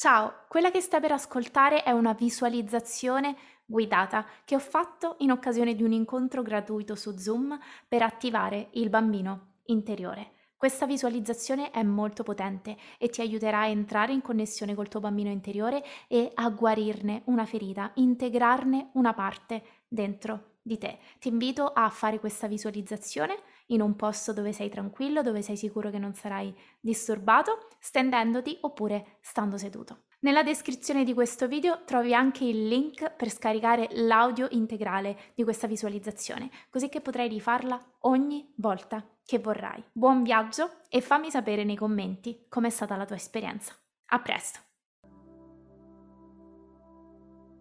Ciao, quella che stai per ascoltare è una visualizzazione guidata che ho fatto in occasione di un incontro gratuito su Zoom per attivare il bambino interiore. Questa visualizzazione è molto potente e ti aiuterà a entrare in connessione col tuo bambino interiore e a guarirne una ferita, integrarne una parte dentro di te. Ti invito a fare questa visualizzazione in un posto dove sei tranquillo, dove sei sicuro che non sarai disturbato, stendendoti oppure stando seduto. Nella descrizione di questo video trovi anche il link per scaricare l'audio integrale di questa visualizzazione, così che potrai rifarla ogni volta che vorrai. Buon viaggio e fammi sapere nei commenti com'è stata la tua esperienza. A presto!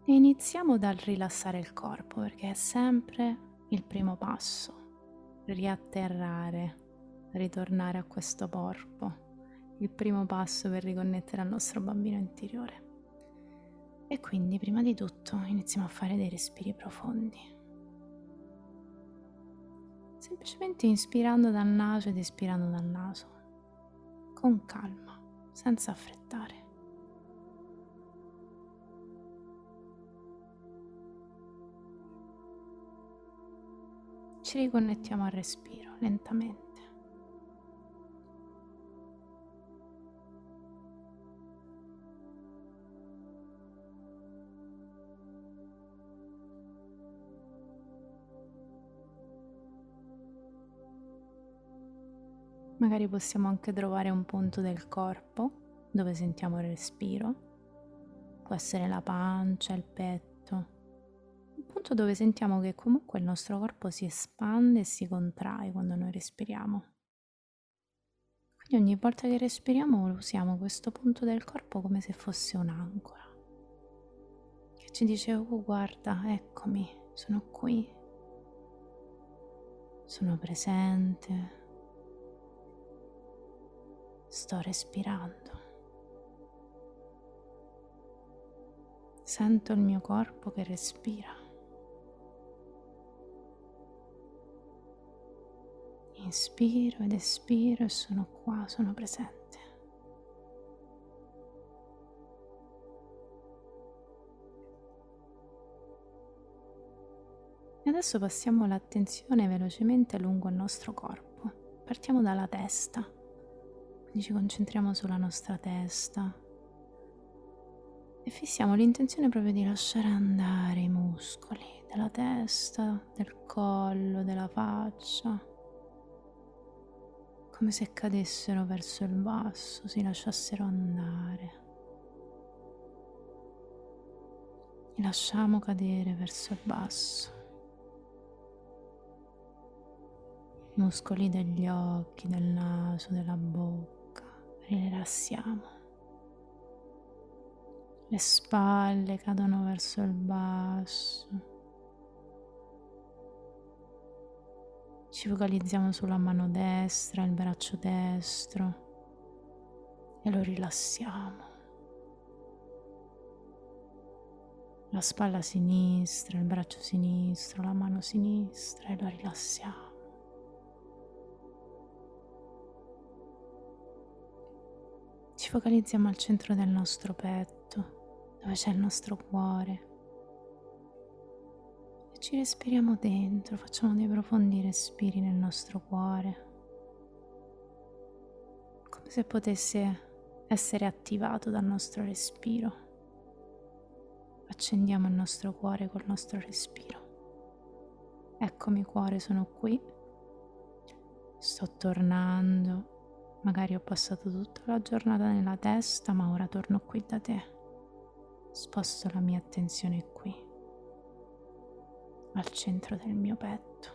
Iniziamo dal rilassare il corpo, perché è sempre il primo passo. Riatterrare, ritornare a questo corpo, il primo passo per riconnettere al nostro bambino interiore. E quindi prima di tutto iniziamo a fare dei respiri profondi, semplicemente inspirando dal naso ed espirando dal naso, con calma, senza affrettare. Ci riconnettiamo al respiro lentamente. Magari possiamo anche trovare un punto del corpo dove sentiamo il respiro. Può essere la pancia, il petto. Un punto dove sentiamo che comunque il nostro corpo si espande e si contrae quando noi respiriamo. Quindi ogni volta che respiriamo usiamo questo punto del corpo come se fosse un'ancora, che ci dice: oh, guarda, eccomi, sono qui, sono presente, sto respirando. Sento il mio corpo che respira. Inspiro ed espiro e sono qua, sono presente. E adesso passiamo l'attenzione velocemente lungo il nostro corpo. Partiamo dalla testa, quindi ci concentriamo sulla nostra testa e fissiamo l'intenzione proprio di lasciare andare i muscoli della testa, del collo, della faccia, come se cadessero verso il basso, si lasciassero andare. Li lasciamo cadere verso il basso. I muscoli degli occhi, del naso, della bocca, li rilassiamo. Le spalle cadono verso il basso. Ci focalizziamo sulla mano destra, il braccio destro e lo rilassiamo. La spalla sinistra, il braccio sinistro, la mano sinistra e lo rilassiamo. Ci focalizziamo al centro del nostro petto, dove c'è il nostro cuore. Ci respiriamo dentro, facciamo dei profondi respiri nel nostro cuore, come se potesse essere attivato dal nostro respiro. Accendiamo il nostro cuore col nostro respiro. Eccomi cuore, sono qui, sto tornando, magari ho passato tutta la giornata nella testa, ma ora torno qui da te, sposto la mia attenzione qui, al centro del mio petto.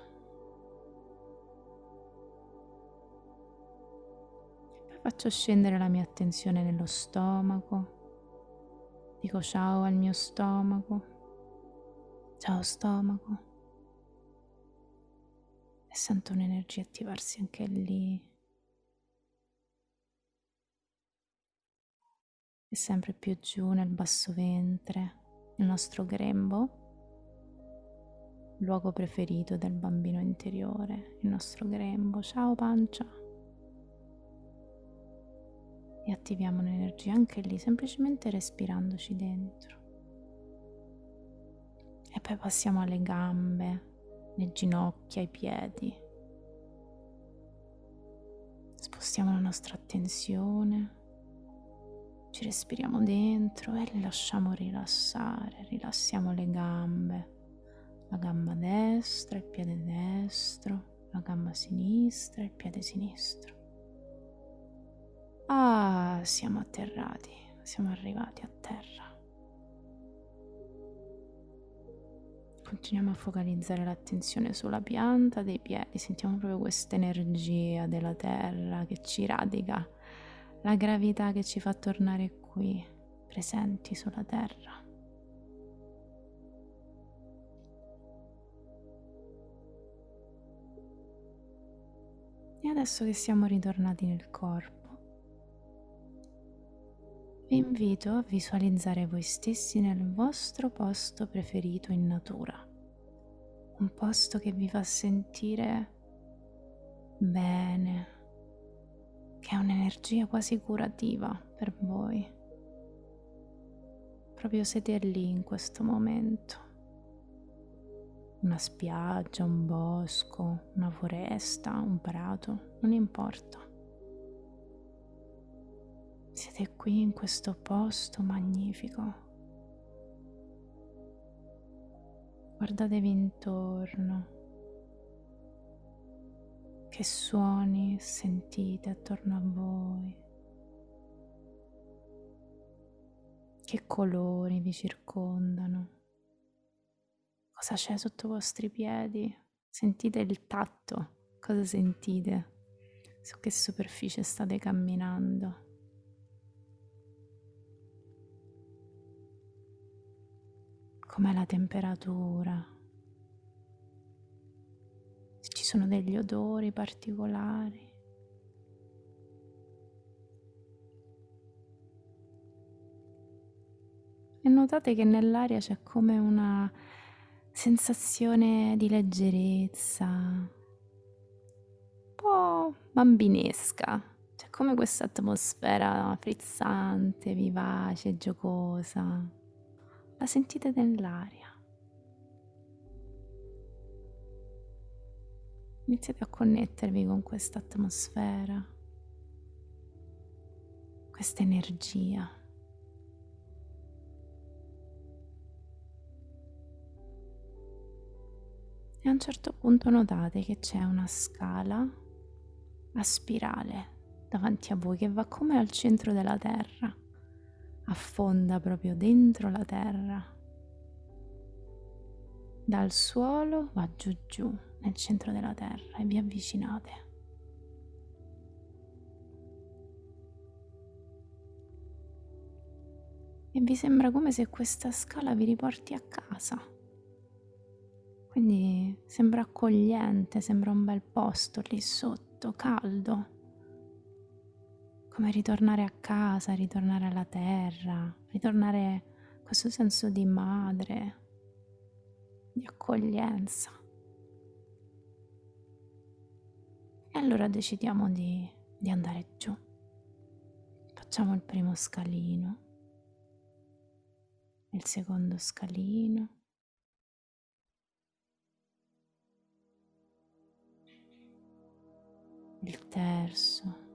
E poi faccio scendere la mia attenzione nello stomaco. Dico ciao al mio stomaco. Ciao stomaco. E sento un'energia attivarsi anche lì. E sempre più giù nel basso ventre, nel nostro grembo. Luogo preferito del bambino interiore, il nostro grembo. Ciao pancia. e attiviamo l'energia anche lì, semplicemente respirandoci dentro. E poi passiamo alle gambe, le ginocchia, i piedi. Spostiamo la nostra attenzione, ci respiriamo dentro e li lasciamo rilassare. Rilassiamo le gambe, la gamba destra, il piede destro, la gamba sinistra, il piede sinistro. Ah, siamo atterrati, siamo arrivati a terra. Continuiamo a focalizzare l'attenzione sulla pianta dei piedi, sentiamo proprio questa energia della terra che ci radica, la gravità che ci fa tornare qui, presenti sulla terra. E adesso che siamo ritornati nel corpo, vi invito a visualizzare voi stessi nel vostro posto preferito in natura, un posto che vi fa sentire bene, che ha un'energia quasi curativa per voi. Proprio siete lì in questo momento, una spiaggia, un bosco, una foresta, un prato, non importa. Siete qui in questo posto magnifico. Guardatevi intorno. Che suoni sentite attorno a voi? Che colori vi circondano? Cosa c'è sotto i vostri piedi? Sentite il tatto? Cosa sentite? Su che superficie state camminando? Com'è la temperatura? Se ci sono degli odori particolari? E notate che nell'aria c'è come una sensazione di leggerezza, un po' bambinesca. C'è come questa atmosfera frizzante, vivace, giocosa. La sentite nell'aria. Iniziate a connettervi con questa atmosfera, questa energia. E a un certo punto notate che c'è una scala a spirale davanti a voi che va come al centro della terra. Affonda proprio dentro la terra, dal suolo va giù giù nel centro della terra e vi avvicinate. E vi sembra come se questa scala vi riporti a casa, quindi sembra accogliente, sembra un bel posto lì sotto, caldo. Come ritornare a casa, ritornare alla terra, ritornare a questo senso di madre, di accoglienza. E allora decidiamo di andare giù. Facciamo il primo scalino, il secondo scalino. Il terzo.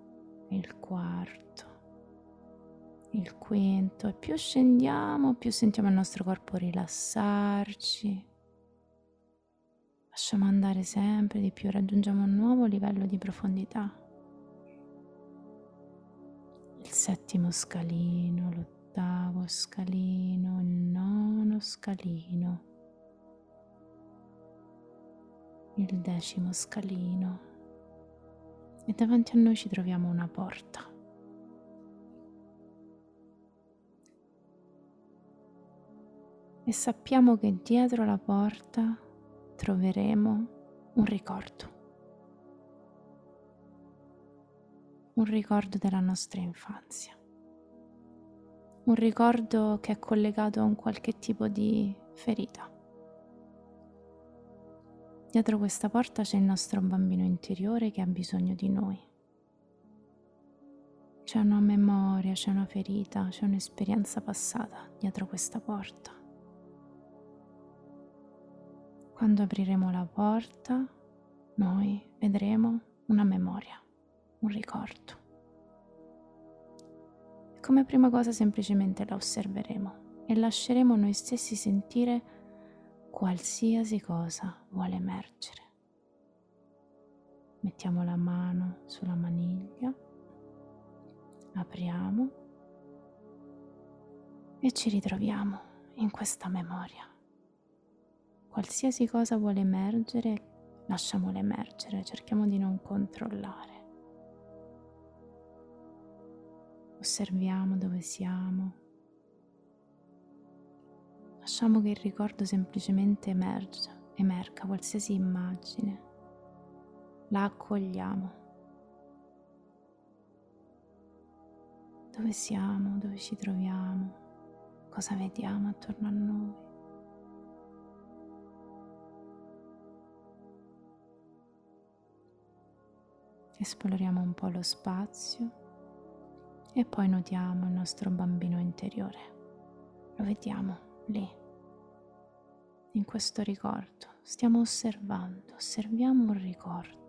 Il quarto, il quinto, e più scendiamo, più sentiamo il nostro corpo rilassarci. Lasciamo andare sempre di più, raggiungiamo un nuovo livello di profondità. Il settimo scalino, l'ottavo scalino, il nono scalino, il decimo scalino. E davanti a noi ci troviamo una porta. E sappiamo che dietro la porta troveremo un ricordo. Un ricordo della nostra infanzia. Un ricordo che è collegato a un qualche tipo di ferita. Dietro questa porta c'è il nostro bambino interiore che ha bisogno di noi. C'è una memoria, c'è una ferita, c'è un'esperienza passata dietro questa porta. Quando apriremo la porta, noi vedremo una memoria, un ricordo. Come prima cosa semplicemente la osserveremo e lasceremo noi stessi sentire qualsiasi cosa vuole emergere. Mettiamo la mano sulla maniglia, apriamo e ci ritroviamo in questa memoria. Qualsiasi cosa vuole emergere, lasciamola emergere, cerchiamo di non controllare. Osserviamo dove siamo, lasciamo che il ricordo semplicemente emerga, qualsiasi immagine, la accogliamo. Dove siamo, dove ci troviamo, cosa vediamo attorno a noi. Esploriamo un po' lo spazio e poi notiamo il nostro bambino interiore. Lo vediamo lì, in questo ricordo. Stiamo osservando, osserviamo un ricordo.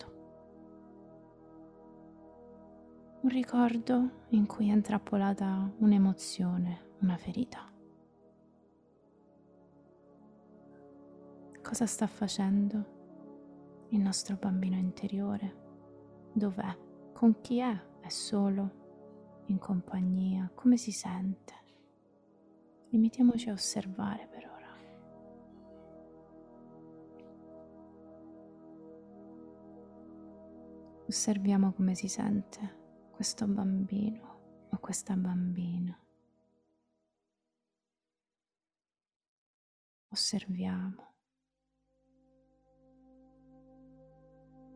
Un ricordo in cui è intrappolata un'emozione, una ferita. Cosa sta facendo il nostro bambino interiore? Dov'è? Con chi è? È solo? In compagnia? Come si sente? Limitiamoci a osservare per ora. Osserviamo come si sente questo bambino o questa bambina. Osserviamo.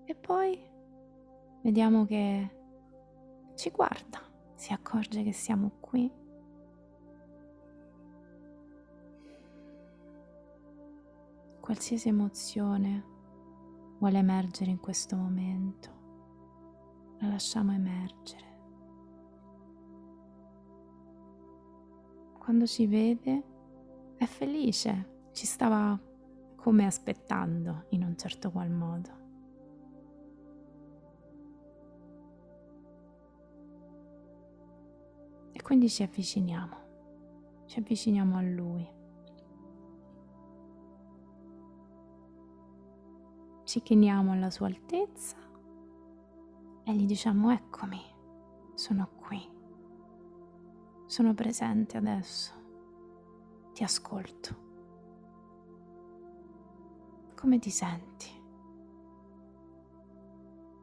E poi vediamo che ci guarda, si accorge che siamo qui. Qualsiasi emozione vuole emergere in questo momento. La lasciamo emergere. Quando ci vede è felice, ci stava come aspettando in un certo qual modo. E quindi ci avviciniamo a lui. Ci chiniamo alla sua altezza e gli diciamo: eccomi, sono qui, sono presente adesso, ti ascolto. Come ti senti?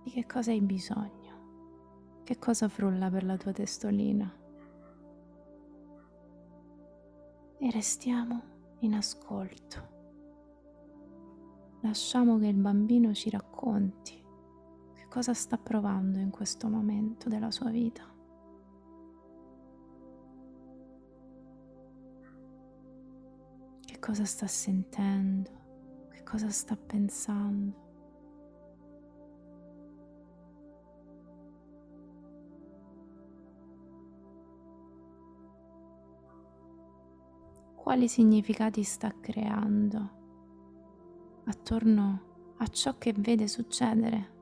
Di che cosa hai bisogno? Che cosa frulla per la tua testolina? E restiamo in ascolto. Lasciamo che il bambino ci racconti cosa sta provando in questo momento della sua vita. Che cosa sta sentendo? Che cosa sta pensando? Quali significati sta creando attorno a ciò che vede succedere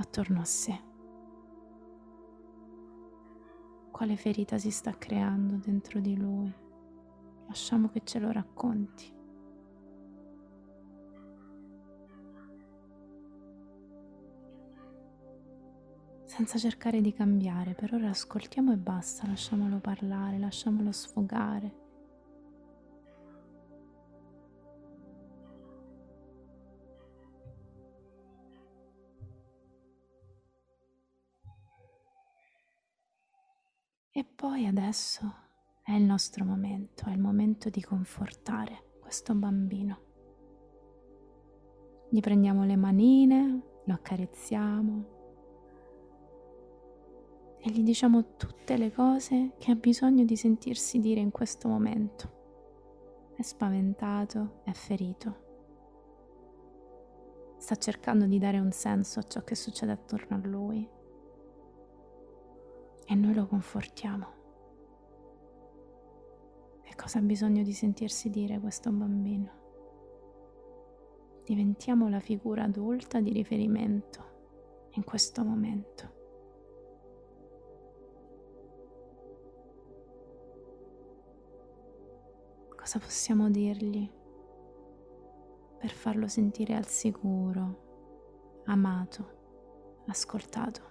attorno a sé? Quale ferita si sta creando dentro di lui? Lasciamo che ce lo racconti. Senza cercare di cambiare, per ora ascoltiamo e basta, lasciamolo parlare, lasciamolo sfogare. E poi adesso è il nostro momento, è il momento di confortare questo bambino. Gli prendiamo le manine, lo accarezziamo e gli diciamo tutte le cose che ha bisogno di sentirsi dire in questo momento. È spaventato, è ferito. Sta cercando di dare un senso a ciò che succede attorno a lui. e noi lo confortiamo. E cosa ha bisogno di sentirsi dire questo bambino? Diventiamo la figura adulta di riferimento in questo momento. Cosa possiamo dirgli per farlo sentire al sicuro, amato, ascoltato,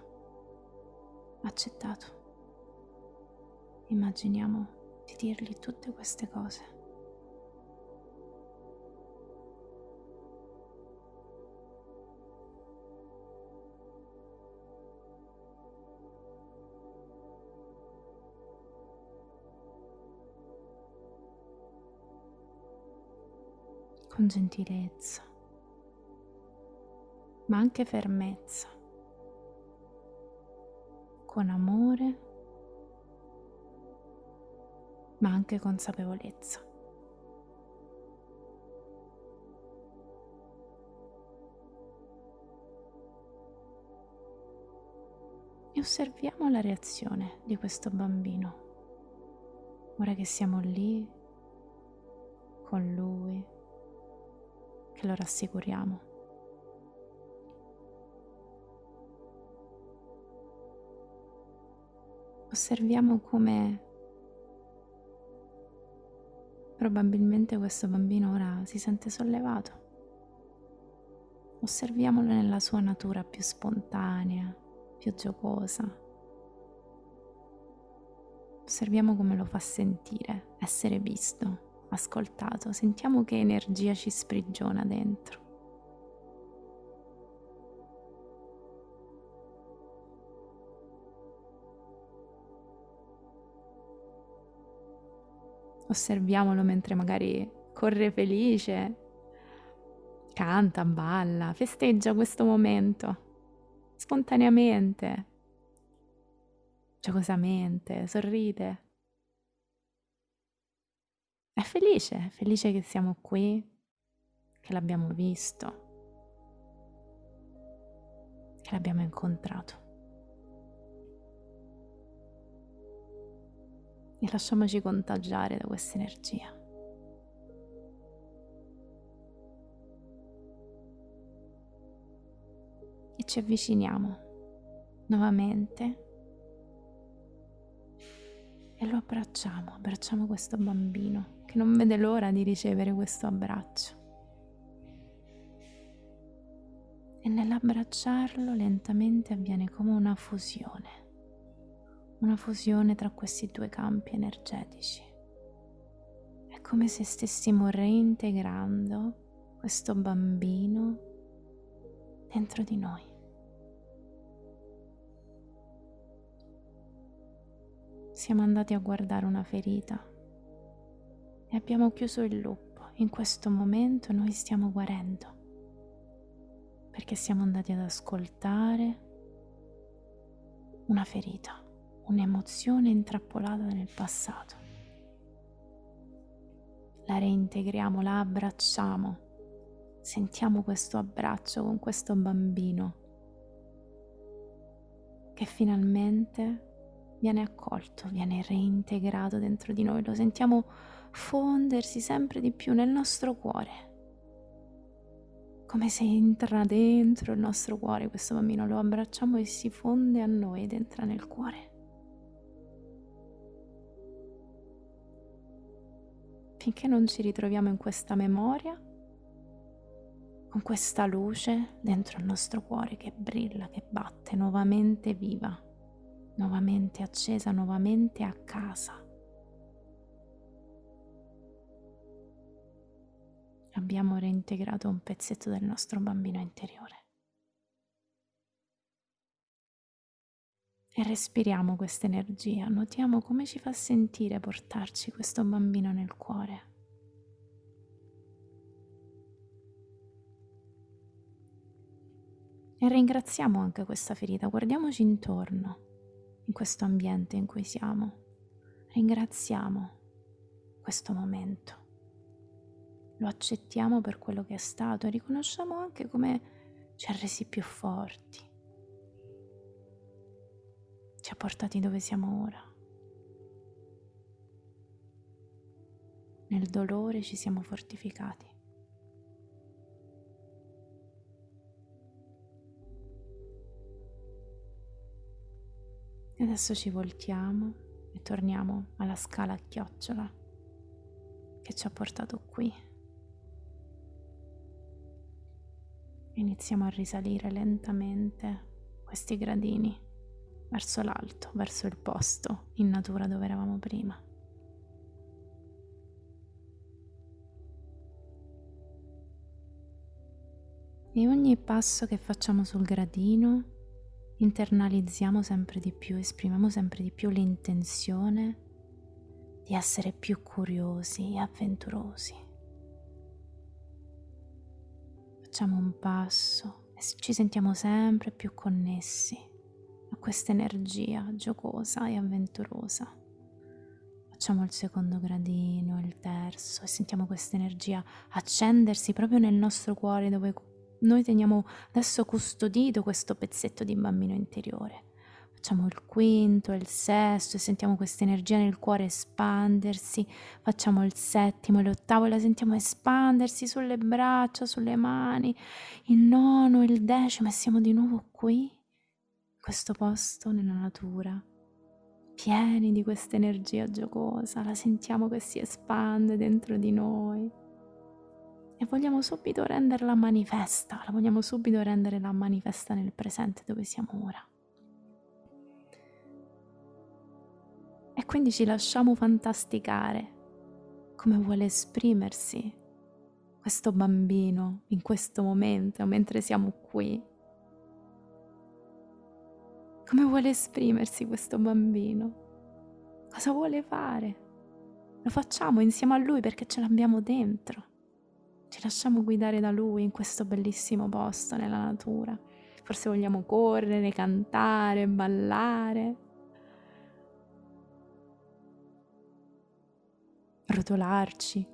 accettato? Immaginiamo di dirgli tutte queste cose. Con gentilezza, ma anche fermezza, con amore, ma anche consapevolezza. E osserviamo la reazione di questo bambino, ora che siamo lì, con lui, che lo rassicuriamo. Osserviamo come probabilmente questo bambino ora si sente sollevato. Osserviamolo nella sua natura più spontanea, più giocosa. Osserviamo come lo fa sentire, essere visto, ascoltato. Sentiamo che energia ci sprigiona dentro. Osserviamolo mentre magari corre felice, canta, balla, festeggia questo momento, spontaneamente, giocosamente, sorride. È felice che siamo qui, che l'abbiamo visto, che l'abbiamo incontrato. E lasciamoci contagiare da questa energia. E ci avviciniamo nuovamente e lo abbracciamo, abbracciamo questo bambino che non vede l'ora di ricevere questo abbraccio. E nell'abbracciarlo lentamente avviene come una fusione tra questi due campi energetici. È come se stessimo reintegrando questo bambino dentro di noi. Siamo andati a guardare una ferita e abbiamo chiuso il loop. In questo momento noi stiamo guarendo perché siamo andati ad ascoltare una ferita, un'emozione intrappolata nel passato. La reintegriamo, la abbracciamo, sentiamo questo abbraccio con questo bambino che finalmente viene accolto, viene reintegrato dentro di noi, lo sentiamo fondersi sempre di più nel nostro cuore, come se entra dentro il nostro cuore questo bambino, lo abbracciamo e si fonde a noi ed entra nel cuore. Finché non ci ritroviamo in questa memoria, con questa luce dentro il nostro cuore che brilla, che batte, nuovamente viva, nuovamente accesa, nuovamente a casa. Abbiamo reintegrato un pezzetto del nostro bambino interiore. E respiriamo questa energia, notiamo come ci fa sentire portarci questo bambino nel cuore. E ringraziamo anche questa ferita, guardiamoci intorno, in questo ambiente in cui siamo. Ringraziamo questo momento, lo accettiamo per quello che è stato e riconosciamo anche come ci ha resi più forti. ci ha portati dove siamo ora. Nel dolore ci siamo fortificati. E adesso ci voltiamo e torniamo alla scala a chiocciola che ci ha portato qui. Iniziamo a risalire lentamente questi gradini verso l'alto, verso il posto in natura dove eravamo prima. E ogni passo che facciamo sul gradino internalizziamo sempre di più, esprimiamo sempre di più l'intenzione di essere più curiosi e avventurosi. Facciamo un passo e ci sentiamo sempre più connessi a questa energia giocosa e avventurosa. Facciamo il secondo gradino, il terzo, e sentiamo questa energia accendersi proprio nel nostro cuore, dove noi teniamo adesso custodito questo pezzetto di bambino interiore. Facciamo il quinto, il sesto e sentiamo questa energia nel cuore espandersi. Facciamo il settimo e l'ottavo e la sentiamo espandersi sulle braccia, sulle mani. Il nono, il decimo e siamo di nuovo qui, in questo posto nella natura, pieni di questa energia giocosa. La sentiamo che si espande dentro di noi. E vogliamo subito renderla manifesta, la vogliamo subito rendere la manifesta nel presente dove siamo ora. E quindi ci lasciamo fantasticare come vuole esprimersi questo bambino in questo momento, mentre siamo qui. Come vuole esprimersi questo bambino? Cosa vuole fare? Lo facciamo insieme a lui perché ce l'abbiamo dentro. Ci lasciamo guidare da lui in questo bellissimo posto nella natura. Forse vogliamo correre, cantare, ballare, rotolarci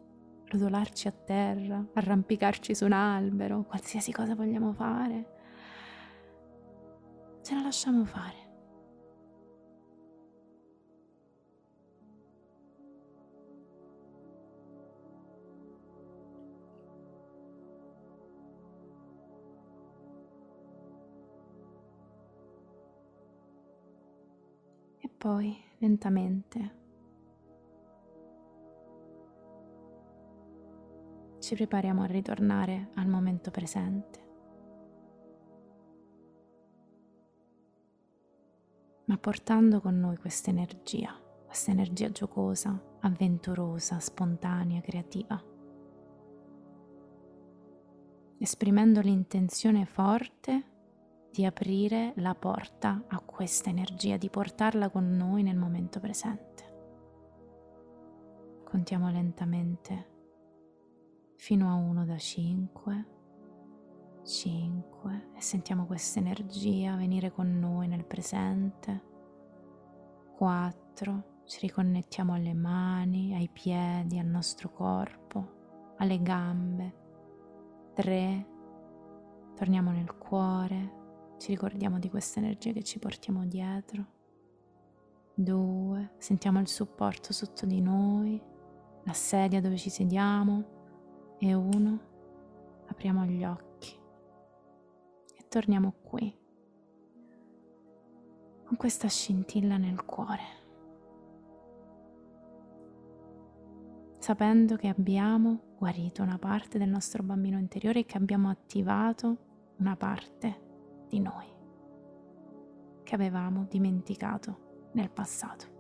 a terra, arrampicarci su un albero, qualsiasi cosa vogliamo fare. Ce la lasciamo fare. Poi lentamente ci prepariamo a ritornare al momento presente, ma portando con noi questa energia giocosa, avventurosa, spontanea, creativa, esprimendo l'intenzione forte di aprire la porta a questa energia, di portarla con noi nel momento presente. Contiamo lentamente fino a 1 da 5, 5 e sentiamo questa energia venire con noi nel presente. 4, ci riconnettiamo alle mani, ai piedi, al nostro corpo, alle gambe. 3, torniamo nel cuore. Ci ricordiamo di questa energia che ci portiamo dietro. 2, sentiamo il supporto sotto di noi, la sedia dove ci sediamo. E 1, apriamo gli occhi e torniamo qui, con questa scintilla nel cuore, sapendo che abbiamo guarito una parte del nostro bambino interiore e che abbiamo attivato una parte di noi che avevamo dimenticato nel passato.